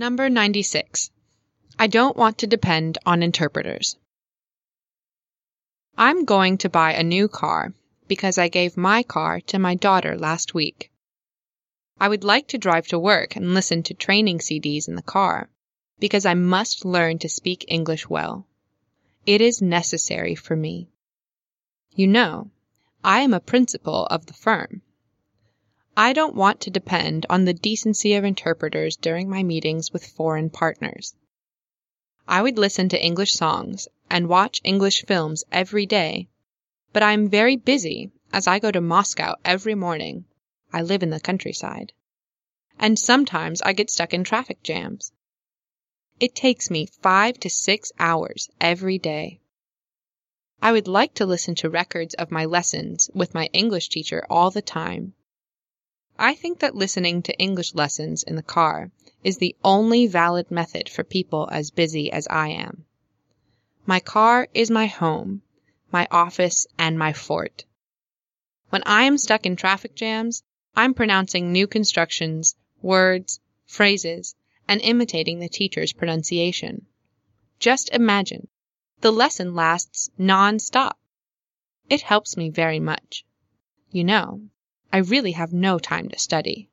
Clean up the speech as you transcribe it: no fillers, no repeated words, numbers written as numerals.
Number 96. I don't want to depend on interpreters. I'm going to buy a new car because I gave my car to my daughter last week. I would like to drive to work and listen to training CDs in the car because I must learn to speak English well. It is necessary for me. You know, I am a principal of the firm. I don't want to depend on the decency of interpreters during my meetings with foreign partners. I would listen to English songs and watch English films every day, but I am very busy as I go to Moscow every morning. I live in the countryside, and sometimes I get stuck in traffic jams. It takes me 5 to 6 hours every day. I would like to listen to records of my lessons with my English teacher all the time. I think that listening to English lessons in the car is the only valid method for people as busy as I am. My car is my home, my office, and my fort. When I am stuck in traffic jams, I'm pronouncing new constructions, words, phrases, and imitating the teacher's pronunciation. Just imagine, the lesson lasts non-stop. It helps me very much. You know, I really have no time to study.